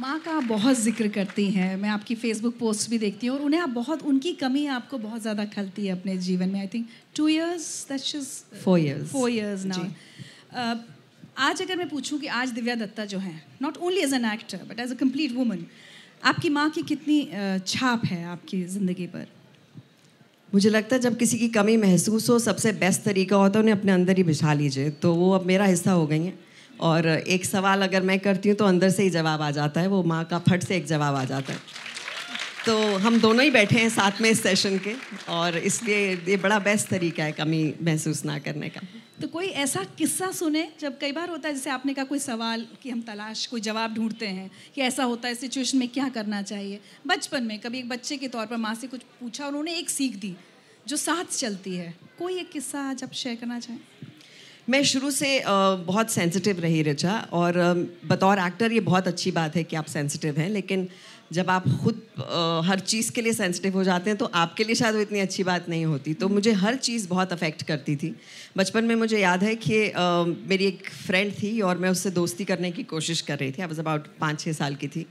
माँ का आप बहुत जिक्र करती हैं, मैं आपकी फेसबुक पोस्ट भी देखती हूँ और उन्हें आप बहुत, उनकी कमी आपको बहुत ज़्यादा खलती है अपने जीवन में। I think 4 years now. आज अगर मैं पूछूँ कि आज दिव्या दत्ता जो हैं, not only as an actor but as a complete woman, आपकी माँ की कितनी छाप है आपकी ज़िंदगी पर? मुझे लगता है जब किसी की कमी महसूस हो, सबसे बेस्ट तरीका होता है उन्हें अपने अंदर ही बिठा लीजिए। तो वो अब मेरा हिस्सा हो गई हैं और एक सवाल अगर मैं करती हूँ तो अंदर से ही जवाब आ जाता है, वो माँ का फट से एक जवाब आ जाता है। तो हम दोनों ही बैठे हैं साथ में इस सेशन के, और इसलिए ये बड़ा बेस्ट तरीका है कमी महसूस ना करने का। तो कोई ऐसा किस्सा सुने, जब कई बार होता है जैसे आपने कहा कोई सवाल कि हम तलाश, कोई जवाब ढूंढते हैं कि ऐसा होता है सिचुएशन में क्या करना चाहिए। बचपन में कभी एक बच्चे के तौर पर माँ से कुछ पूछा और उन्होंने एक सीख दी जो साथ चलती है, कोई एक किस्सा आज आप शेयर करना चाहें? मैं शुरू से बहुत सेंसिटिव रही रिचा, और बतौर एक्टर ये बहुत अच्छी बात है कि आप सेंसिटिव हैं, लेकिन जब आप खुद हर चीज़ के लिए सेंसिटिव हो जाते हैं तो आपके लिए शायद वो इतनी अच्छी बात नहीं होती। तो मुझे हर चीज़ बहुत अफेक्ट करती थी बचपन में। मुझे याद है कि मेरी एक फ्रेंड थी और मैं उससे दोस्ती करने की कोशिश कर रही थी। आई वाज अबाउट 5-6 साल की थी,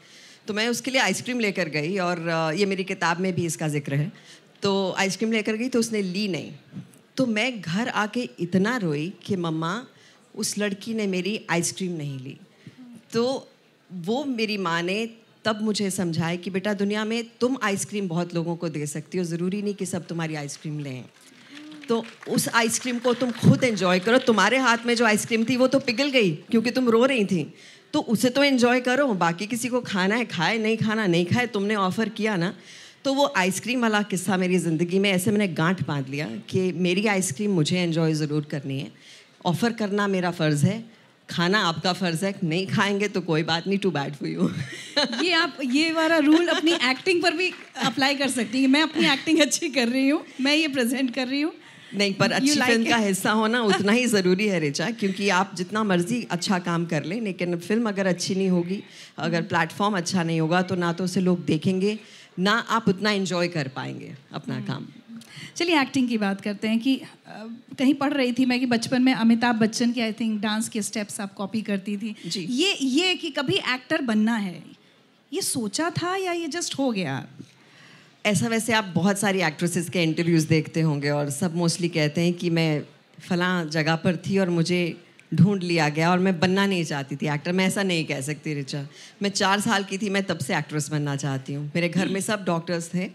तो मैं उसके लिए आइसक्रीम लेकर गई, और ये मेरी किताब में भी इसका जिक्र है। तो आइसक्रीम लेकर गई तो उसने ली नहीं, तो मैं घर आके इतना रोई कि मम्मा, उस लड़की ने मेरी आइसक्रीम नहीं ली। तो वो मेरी माँ ने तब मुझे समझाया कि बेटा, दुनिया में तुम आइसक्रीम बहुत लोगों को दे सकती हो, ज़रूरी नहीं कि सब तुम्हारी आइसक्रीम लें। तो उस आइसक्रीम को तुम खुद एंजॉय करो। तुम्हारे हाथ में जो आइसक्रीम थी वो तो पिघल गई क्योंकि तुम रो रही थी, तो उसे तो एंजॉय करो। बाकी किसी को खाना है खाए, नहीं खाना नहीं खाए, तुमने ऑफ़र किया ना। तो वो आइसक्रीम वाला किस्सा मेरी ज़िंदगी में ऐसे मैंने गांठ बांध लिया कि मेरी आइसक्रीम मुझे एंजॉय ज़रूर करनी है, ऑफ़र करना मेरा फ़र्ज़ है, खाना आपका फ़र्ज़ है, नहीं खाएंगे तो कोई बात नहीं, टू बैड फॉर यू। ये आप ये वाला रूल अपनी एक्टिंग पर भी अप्लाई कर सकती हैं। मैं अपनी एक्टिंग अच्छी कर रही हूँ, मैं ये प्रेजेंट कर रही हूँ, नहीं पर अच्छी फिल्म का हिस्सा होना उतना ही ज़रूरी है रिचा, क्योंकि आप जितना मर्जी अच्छा काम कर लें लेकिन फिल्म अगर अच्छी नहीं होगी, अगर प्लेटफॉर्म अच्छा नहीं होगा, तो ना तो उसे लोग देखेंगे, ना आप उतना एंजॉय कर पाएंगे अपना काम। चलिए एक्टिंग की बात करते हैं कि कहीं पढ़ रही थी मैं कि बचपन में अमिताभ बच्चन के आई थिंक डांस के स्टेप्स आप कॉपी करती थी। ये कि कभी एक्टर बनना है ये सोचा था या ये जस्ट हो गया ऐसा? वैसे आप बहुत सारी एक्ट्रेसेस के इंटरव्यूज़ देखते होंगे और सब मोस्टली कहते हैं कि मैं फलां जगह पर थी और मुझे ढूंढ लिया गया और मैं बनना नहीं चाहती थी एक्टर। मैं ऐसा नहीं कह सकती रिचा, मैं 4 साल की थी, मैं तब से एक्ट्रेस बनना चाहती हूँ। मेरे घर में सब डॉक्टर्स थे,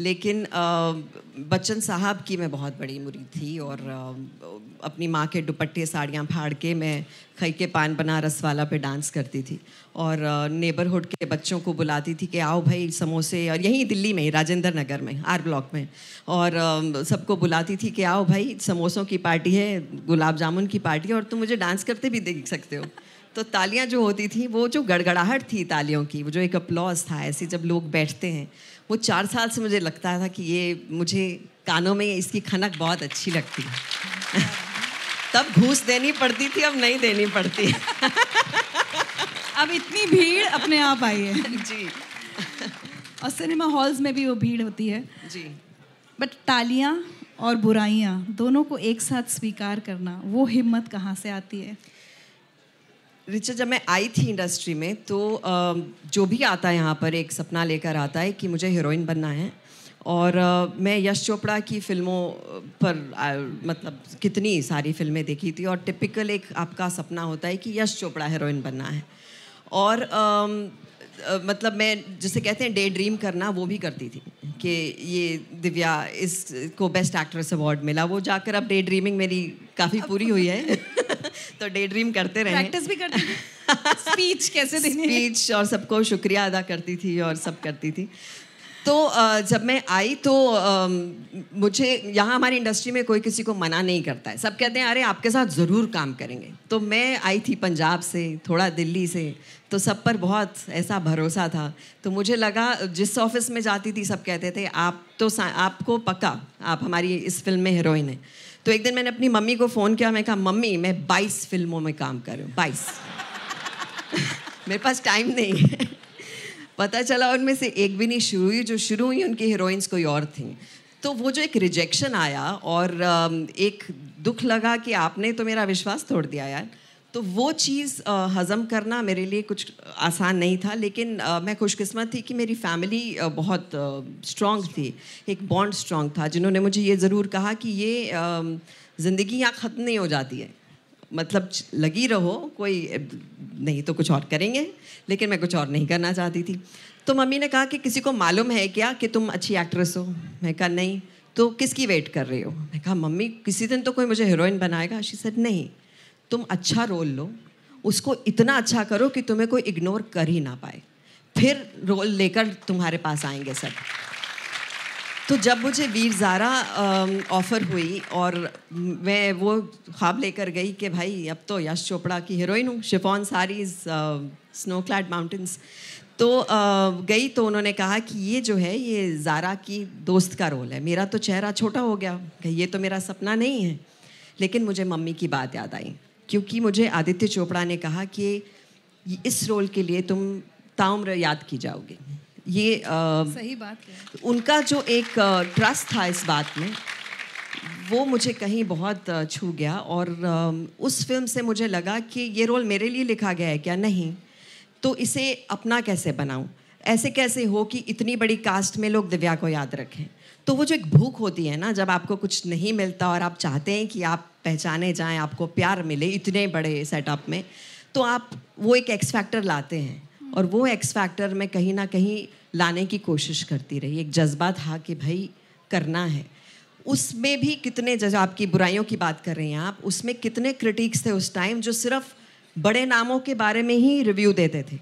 लेकिन बच्चन साहब की मैं बहुत बड़ी मुरीद थी और अपनी माँ के दुपट्टे साड़ियाँ फाड़ के मैं खई के पान बना रसवाला पे डांस करती थी और नेबरहुड के बच्चों को बुलाती थी कि आओ भाई समोसे, और यहीं दिल्ली में ही राजेंद्र नगर में R ब्लॉक में, और सबको बुलाती थी कि आओ भाई समोसों की पार्टी है, गुलाब जामुन की पार्टी है, और तुम मुझे डांस करते भी देख सकते हो। तो तालियां जो होती थी, वो जो गड़गड़ाहट थी तालियों की, वो जो एक अपलॉज था, ऐसे जब लोग बैठते हैं, वो 4 साल से मुझे लगता था कि ये मुझे कानों में इसकी खनक बहुत अच्छी लगती है। तब घूस देनी पड़ती थी, अब नहीं देनी पड़ती। अब इतनी भीड़ अपने आप आई है जी, और सिनेमा हॉल्स में भी वो भीड़ होती है जी। बट तालियां और बुराइयां दोनों को एक साथ स्वीकार करना, वो हिम्मत कहाँ से आती है? रिचा, जब मैं आई थी इंडस्ट्री में तो जो भी आता है यहाँ पर एक सपना लेकर आता है कि मुझे हीरोइन बनना है, और मैं यश चोपड़ा की फिल्मों पर मतलब कितनी सारी फिल्में देखी थी, और टिपिकल एक आपका सपना होता है कि यश चोपड़ा हीरोइन बनना है, और मतलब मैं जिसे कहते हैं डे ड्रीम करना, वो भी करती थी कि ये दिव्या इसको बेस्ट एक्ट्रेस अवार्ड मिला, वो जाकर अब डे ड्रीमिंग मेरी काफ़ी पूरी हुई है। तो डे ड्रीम करते रहे, प्रैक्टिस भी करती थी, स्पीच कैसे देनी, स्पीच और सबको शुक्रिया अदा करती थी और सब करती थी। तो जब मैं आई तो मुझे यहाँ हमारी इंडस्ट्री में कोई किसी को मना नहीं करता है, सब कहते हैं अरे आपके साथ ज़रूर काम करेंगे। तो मैं आई थी पंजाब से, थोड़ा दिल्ली से, तो सब पर बहुत ऐसा भरोसा था। तो मुझे लगा जिस ऑफिस में जाती थी सब कहते थे आप तो आपको पक्का, आप हमारी इस फिल्म में हीरोइन हैं। तो एक दिन मैंने अपनी मम्मी को फ़ोन किया, मैं कहा मम्मी मैं 22 फिल्मों में काम कर रही हूँ, 22 मेरे पास टाइम नहीं है। पता चला उनमें से एक भी नहीं शुरू हुई, जो शुरू हुई उनकी हीरोइंस कोई और थी। तो वो जो एक रिजेक्शन आया और एक दुख लगा कि आपने तो मेरा विश्वास तोड़ दिया यार, तो वो चीज़ हज़म करना मेरे लिए कुछ आसान नहीं था, लेकिन मैं खुशकिस्मत थी कि मेरी फैमिली बहुत स्ट्रॉन्ग थी, एक बॉन्ड स्ट्रॉन्ग था, जिन्होंने मुझे ये ज़रूर कहा कि ये ज़िंदगी यहाँ ख़त्म नहीं हो जाती है, मतलब लगी रहो, कोई नहीं तो कुछ और करेंगे, लेकिन मैं कुछ और नहीं करना चाहती थी। तो मम्मी ने कहा कि किसी को मालूम है क्या कि तुम अच्छी एक्ट्रेस हो? मैं कहा नहीं। तो किसकी वेट कर रही हो? मैं कहा मम्मी किसी दिन तो कोई मुझे हीरोइन बनाएगा। शी सेड नहीं, तुम अच्छा रोल लो, उसको इतना अच्छा करो कि तुम्हें कोई इग्नोर कर ही ना पाए, फिर रोल लेकर तुम्हारे पास आएंगे सब। तो जब मुझे वीर ज़ारा ऑफ़र हुई और मैं वो ख्वाब लेकर गई कि भाई अब तो यश चोपड़ा की हीरोइन हूँ, chiffon saris, snow clad mountains. तो गई तो उन्होंने कहा कि ये जो है ये ज़ारा की दोस्त का रोल है। मेरा तो चेहरा छोटा हो गया, ये तो मेरा सपना नहीं है। लेकिन मुझे मम्मी की बात याद आई, क्योंकि मुझे आदित्य चोपड़ा ने कहा कि इस रोल के लिए तुम ताउम्र याद की जाओगे। ये सही बात है। उनका जो एक ट्रस्ट था इस बात में, वो मुझे कहीं बहुत छू गया। और उस फिल्म से मुझे लगा कि ये रोल मेरे लिए लिखा गया है क्या? नहीं, तो इसे अपना कैसे बनाऊं, ऐसे कैसे हो कि इतनी बड़ी कास्ट में लोग दिव्या को याद रखें। तो वो जो एक भूख होती है ना, जब आपको कुछ नहीं मिलता और आप चाहते हैं कि आप पहचाने जाएं, आपको प्यार मिले इतने बड़े सेटअप में, तो आप वो एक एक्स फैक्टर लाते हैं। और वो एक्स फैक्टर मैं कहीं ना कहीं लाने की कोशिश करती रही। एक जज्बा था कि भाई करना है। उसमें भी कितने, जैसे आपकी बुराइयों की बात कर रहे हैं आप, उसमें कितने क्रिटिक्स थे उस टाइम जो सिर्फ बड़े नामों के बारे में ही रिव्यू देते थे,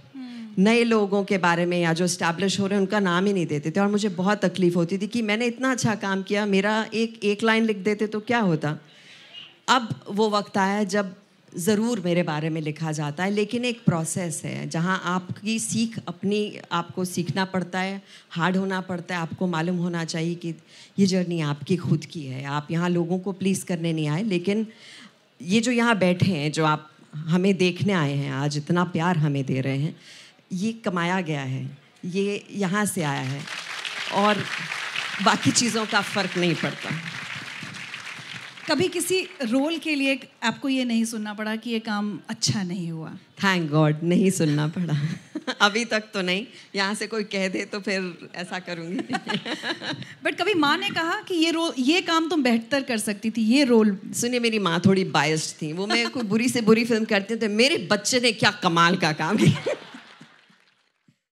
नए लोगों के बारे में या जो इस्टेब्लिश हो रहे हैं उनका नाम ही नहीं देते थे। और मुझे बहुत तकलीफ होती थी कि मैंने इतना अच्छा काम किया, मेरा एक लाइन लिख देते तो क्या होता। अब वो वक्त आया जब ज़रूर मेरे बारे में लिखा जाता है, लेकिन एक प्रोसेस है जहाँ आपकी सीख अपनी आपको सीखना पड़ता है, हार्ड होना पड़ता है। आपको मालूम होना चाहिए कि ये जर्नी आपकी खुद की है। आप यहाँ लोगों को प्लीज़ करने नहीं आए, लेकिन ये जो यहाँ बैठे हैं, जो आप हमें देखने आए हैं आज, इतना प्यार हमें दे रहे हैं, ये कमाया गया है, ये यहाँ से आया है और बाकी चीज़ों का फ़र्क नहीं पड़ता। कभी किसी रोल के लिए आपको ये नहीं सुनना पड़ा कि ये काम अच्छा नहीं हुआ? थैंक गॉड नहीं सुनना पड़ा अभी तक तो नहीं। यहाँ से कोई कह दे तो फिर ऐसा करूँगी बट कभी माँ ने कहा कि ये काम तुम बेहतर कर सकती थी, ये रोल? सुनिए, मेरी माँ थोड़ी बायस्ड थी। वो मैं कोई बुरी से बुरी फिल्म करती हूँ तो मेरे बच्चे ने क्या कमाल का काम किया